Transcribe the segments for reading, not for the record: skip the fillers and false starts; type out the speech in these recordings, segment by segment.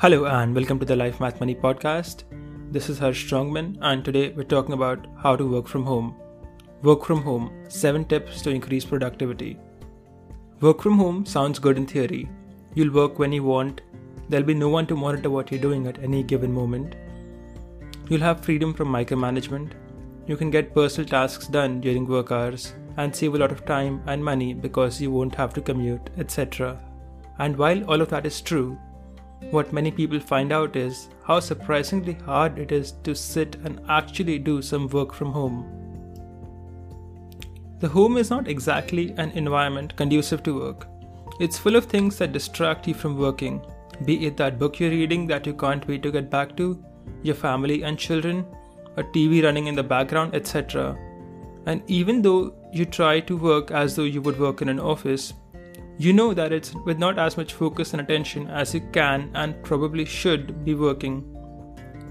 Hello and welcome to the Life Math Money Podcast. This is Harsh Strongman and today we're talking about how to work from home. Work from home, 7 tips to increase productivity. Work from home sounds good in theory. You'll work when you want. There'll be no one to monitor what you're doing at any given moment. You'll have freedom from micromanagement. You can get personal tasks done during work hours and save a lot of time and money because you won't have to commute, etc. And while all of that is true, what many people find out is how surprisingly hard it is to sit and actually do some work from home. The home is not exactly an environment conducive to work. It's full of things that distract you from working, be it that book you're reading that you can't wait to get back to, your family and children, a TV running in the background, etc. And even though you try to work as though you would work in an office, you know that it's with not as much focus and attention as you can and probably should be working.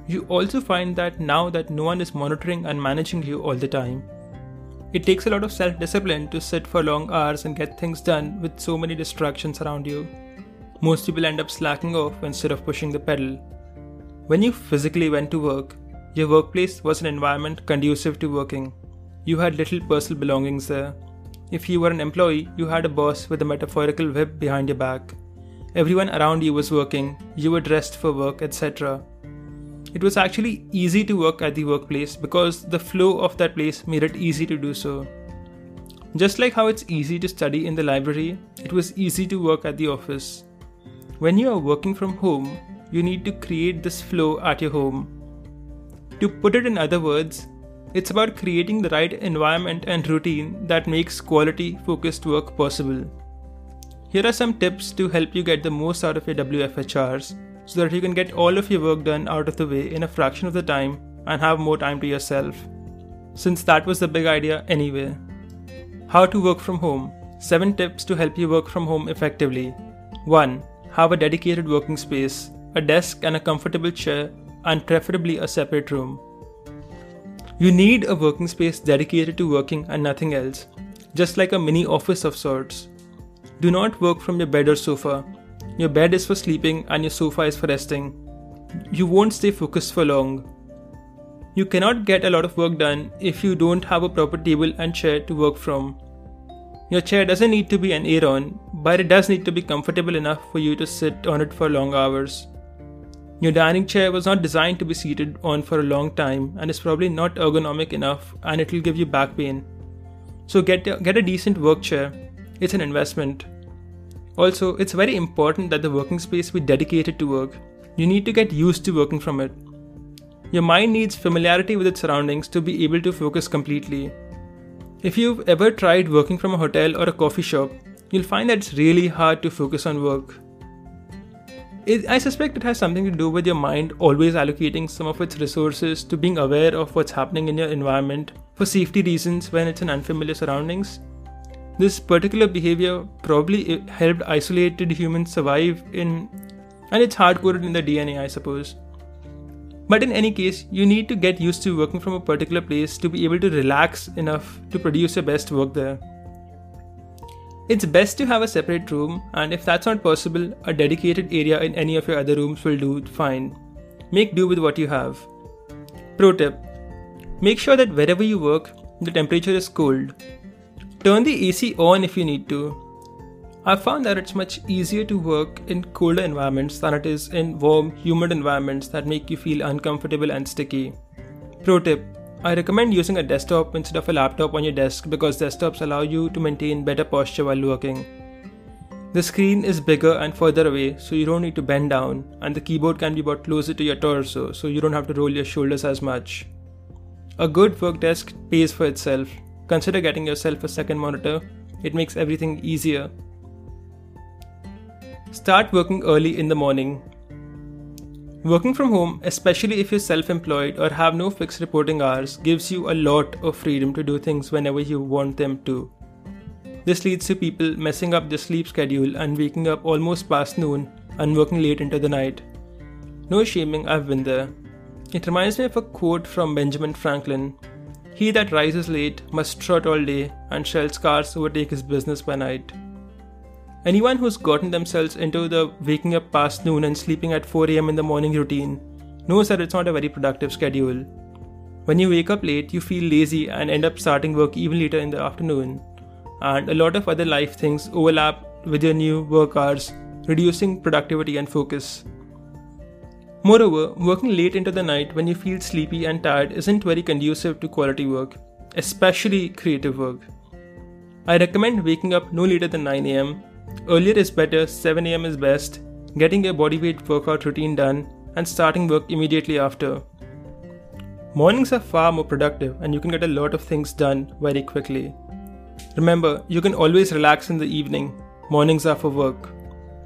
You also find that now that no one is monitoring and managing you all the time. It takes a lot of self-discipline to sit for long hours and get things done with so many distractions around you. Most people end up slacking off instead of pushing the pedal. When you physically went to work, your workplace was an environment conducive to working. You had little personal belongings there. If you were an employee, you had a boss with a metaphorical whip behind your back. Everyone around you was working, you were dressed for work, etc. It was actually easy to work at the workplace because the flow of that place made it easy to do so. Just like how it's easy to study in the library, it was easy to work at the office. When you are working from home, you need to create this flow at your home. To put it in other words, it's about creating the right environment and routine that makes quality, focused work possible. Here are some tips to help you get the most out of your WFHRs so that you can get all of your work done out of the way in a fraction of the time and have more time to yourself. Since that was the big idea anyway. How to work from home. 7 tips to help you work from home effectively. 1. Have a dedicated working space, a desk and a comfortable chair, and preferably a separate room. You need a working space dedicated to working and nothing else, just like a mini office of sorts. Do not work from your bed or sofa. Your bed is for sleeping and your sofa is for resting. You won't stay focused for long. You cannot get a lot of work done if you don't have a proper table and chair to work from. Your chair doesn't need to be an Aeron, but it does need to be comfortable enough for you to sit on it for long hours. Your dining chair was not designed to be seated on for a long time and is probably not ergonomic enough and it will give you back pain. So get a decent work chair. It's an investment. Also, it's very important that the working space be dedicated to work. You need to get used to working from it. Your mind needs familiarity with its surroundings to be able to focus completely. If you've ever tried working from a hotel or a coffee shop, you'll find that it's really hard to focus on work. I suspect it has something to do with your mind always allocating some of its resources to being aware of what's happening in your environment for safety reasons when it's in unfamiliar surroundings. This particular behavior probably helped isolated humans survive and it's hard-coded in the DNA, I suppose. But in any case, you need to get used to working from a particular place to be able to relax enough to produce your best work there. It's best to have a separate room, and if that's not possible, a dedicated area in any of your other rooms will do fine. Make do with what you have. Pro tip. Make sure that wherever you work, the temperature is cold. Turn the AC on if you need to. I've found that it's much easier to work in colder environments than it is in warm, humid environments that make you feel uncomfortable and sticky. Pro tip. I recommend using a desktop instead of a laptop on your desk because desktops allow you to maintain better posture while working. The screen is bigger and further away, so you don't need to bend down, and the keyboard can be brought closer to your torso, so you don't have to roll your shoulders as much. A good work desk pays for itself. Consider getting yourself a second monitor. It makes everything easier. Start working early in the morning. Working from home, especially if you're self-employed or have no fixed reporting hours, gives you a lot of freedom to do things whenever you want them to. This leads to people messing up their sleep schedule and waking up almost past noon and working late into the night. No shaming, I've been there. It reminds me of a quote from Benjamin Franklin. "He that rises late must strut all day and shall scarce overtake his business by night." Anyone who's gotten themselves into the waking up past noon and sleeping at 4 a.m. in the morning routine knows that it's not a very productive schedule. When you wake up late, you feel lazy and end up starting work even later in the afternoon. And a lot of other life things overlap with your new work hours, reducing productivity and focus. Moreover, working late into the night when you feel sleepy and tired isn't very conducive to quality work, especially creative work. I recommend waking up no later than 9 a.m. Earlier is better, 7 a.m. is best, getting your bodyweight workout routine done and starting work immediately after. Mornings are far more productive and you can get a lot of things done very quickly. Remember, you can always relax in the evening. Mornings are for work.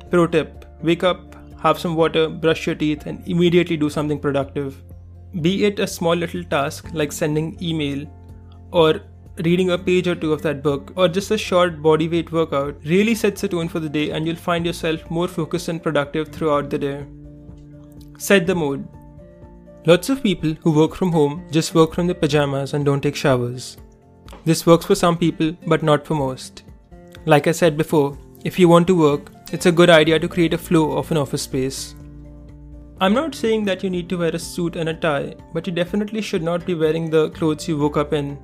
Pro tip: wake up, have some water, brush your teeth and immediately do something productive. Be it a small little task like sending email or reading a page or two of that book or just a short body weight workout really sets a tone for the day, and you'll find yourself more focused and productive throughout the day. Set the mood. Lots of people who work from home just work from their pajamas and don't take showers. This works for some people, but not for most. Like I said before, if you want to work, it's a good idea to create a flow of an office space. I'm not saying that you need to wear a suit and a tie, but you definitely should not be wearing the clothes you woke up in.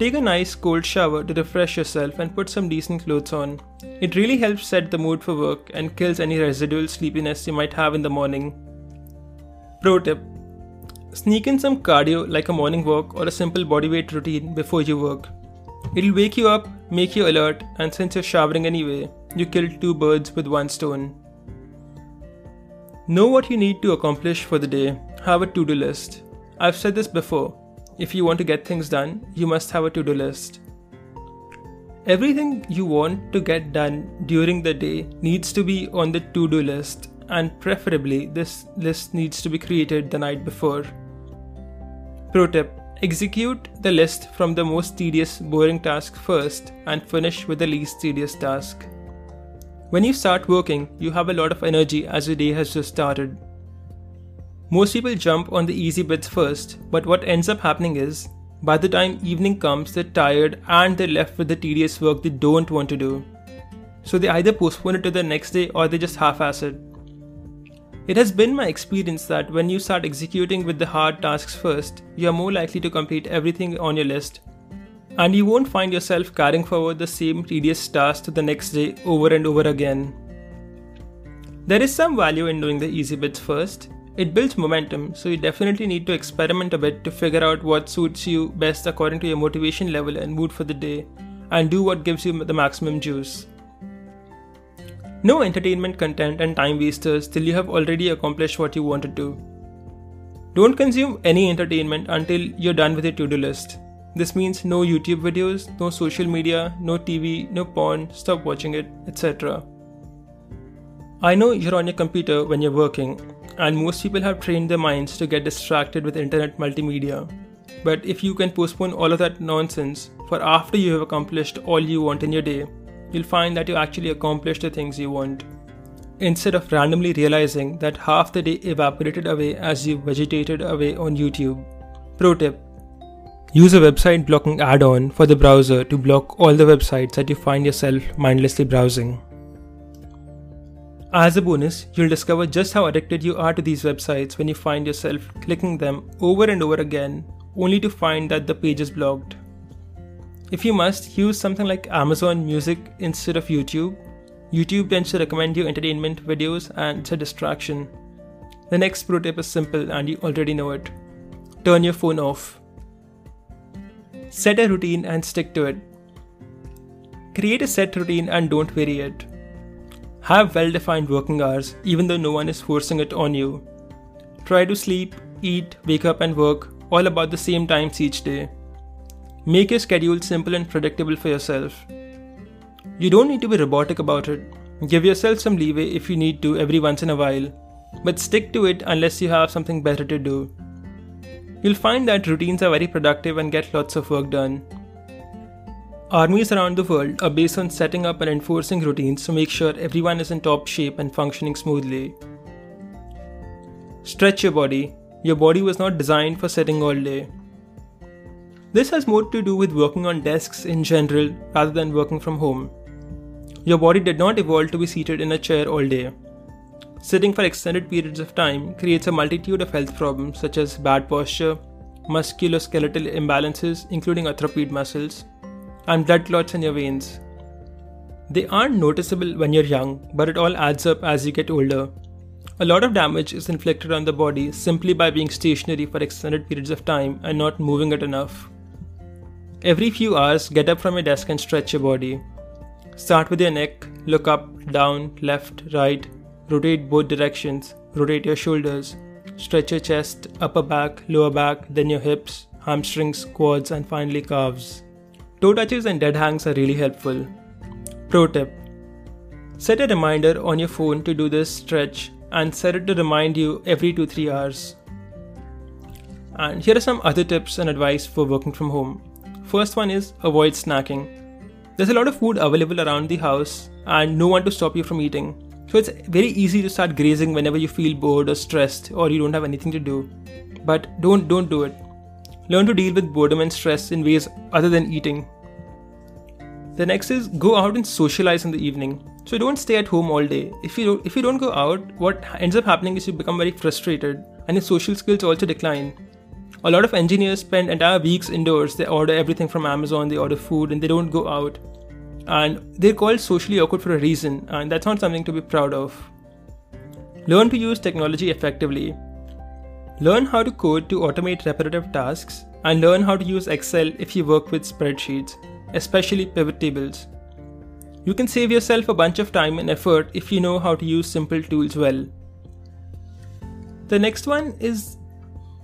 Take a nice cold shower to refresh yourself and put some decent clothes on. It really helps set the mood for work and kills any residual sleepiness you might have in the morning. Pro tip: sneak in some cardio like a morning walk or a simple bodyweight routine before you work. It'll wake you up, make you alert, and since you're showering anyway, you kill two birds with one stone. Know what you need to accomplish for the day. Have a to-do list. I've said this before. If you want to get things done, you must have a to-do list. Everything you want to get done during the day needs to be on the to-do list, and preferably this list needs to be created the night before. Pro tip: execute the list from the most tedious, boring task first and finish with the least tedious task. When you start working, you have a lot of energy as your day has just started. Most people jump on the easy bits first, but what ends up happening is, by the time evening comes, they're tired and they're left with the tedious work they don't want to do. So they either postpone it to the next day or they just half-ass it. It has been my experience that when you start executing with the hard tasks first, you are more likely to complete everything on your list, and you won't find yourself carrying forward the same tedious task to the next day over and over again. There is some value in doing the easy bits first. It builds momentum, so you definitely need to experiment a bit to figure out what suits you best according to your motivation level and mood for the day, and do what gives you the maximum juice. No entertainment content and time wasters till you have already accomplished what you wanted to. Don't consume any entertainment until you're done with your to-do list. This means no YouTube videos, no social media, no TV, no porn, stop watching it, etc. I know you're on your computer when you're working, and most people have trained their minds to get distracted with internet multimedia. But if you can postpone all of that nonsense for after you have accomplished all you want in your day, you'll find that you actually accomplished the things you want, instead of randomly realizing that half the day evaporated away as you vegetated away on YouTube. Pro tip: use a website blocking add-on for the browser to block all the websites that you find yourself mindlessly browsing. As a bonus, you'll discover just how addicted you are to these websites when you find yourself clicking them over and over again, only to find that the page is blocked. If you must, use something like Amazon Music instead of YouTube. YouTube tends to recommend you entertainment videos and it's a distraction. The next pro tip is simple and you already know it. Turn your phone off. Set a routine and stick to it. Create a set routine and don't vary it. Have well-defined working hours even though no one is forcing it on you. Try to sleep, eat, wake up and work all about the same times each day. Make your schedule simple and predictable for yourself. You don't need to be robotic about it. Give yourself some leeway if you need to every once in a while, but stick to it unless you have something better to do. You'll find that routines are very productive and get lots of work done. Armies around the world are based on setting up and enforcing routines to make sure everyone is in top shape and functioning smoothly. Stretch your body. Your body was not designed for sitting all day. This has more to do with working on desks in general rather than working from home. Your body did not evolve to be seated in a chair all day. Sitting for extended periods of time creates a multitude of health problems such as bad posture, musculoskeletal imbalances including atrophied muscles, and blood clots in your veins. They aren't noticeable when you're young, but it all adds up as you get older. A lot of damage is inflicted on the body simply by being stationary for extended periods of time and not moving it enough. Every few hours, get up from your desk and stretch your body. Start with your neck, look up, down, left, right, rotate both directions, rotate your shoulders, stretch your chest, upper back, lower back, then your hips, hamstrings, quads, and finally calves. Toe touches and dead hangs are really helpful. Pro tip: set a reminder on your phone to do this stretch and set it to remind you every 2-3 hours. And here are some other tips and advice for working from home. First one is avoid snacking. There's a lot of food available around the house and no one to stop you from eating. So it's very easy to start grazing whenever you feel bored or stressed or you don't have anything to do. But don't do it. Learn to deal with boredom and stress in ways other than eating. The next is go out and socialize in the evening. So don't stay at home all day. If you don't go out, what ends up happening is you become very frustrated and your social skills also decline. A lot of engineers spend entire weeks indoors. They order everything from Amazon, they order food, and they don't go out. And they're called socially awkward for a reason, and that's not something to be proud of. Learn to use technology effectively. Learn how to code to automate repetitive tasks, and learn how to use Excel if you work with spreadsheets, especially pivot tables. You can save yourself a bunch of time and effort if you know how to use simple tools well. The next one is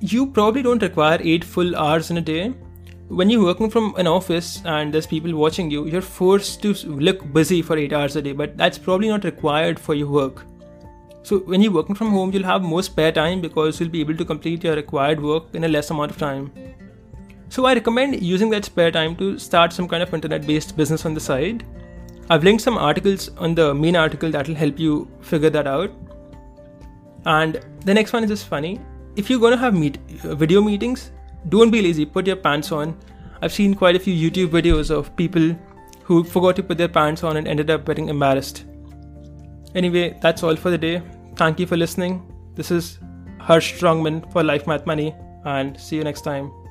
you probably don't require 8 full hours in a day. When you're working from an office and there's people watching you, you're forced to look busy for 8 hours a day, but that's probably not required for your work. So when you're working from home, you'll have more spare time because you'll be able to complete your required work in a less amount of time. So I recommend using that spare time to start some kind of internet-based business on the side. I've linked some articles on the main article that'll help you figure that out. And the next one is just funny. If you're going to have video meetings, don't be lazy, put your pants on. I've seen quite a few YouTube videos of people who forgot to put their pants on and ended up getting embarrassed. Anyway, that's all for the day. Thank you for listening. This is Harsh Strongman for Life Math Money, and see you next time.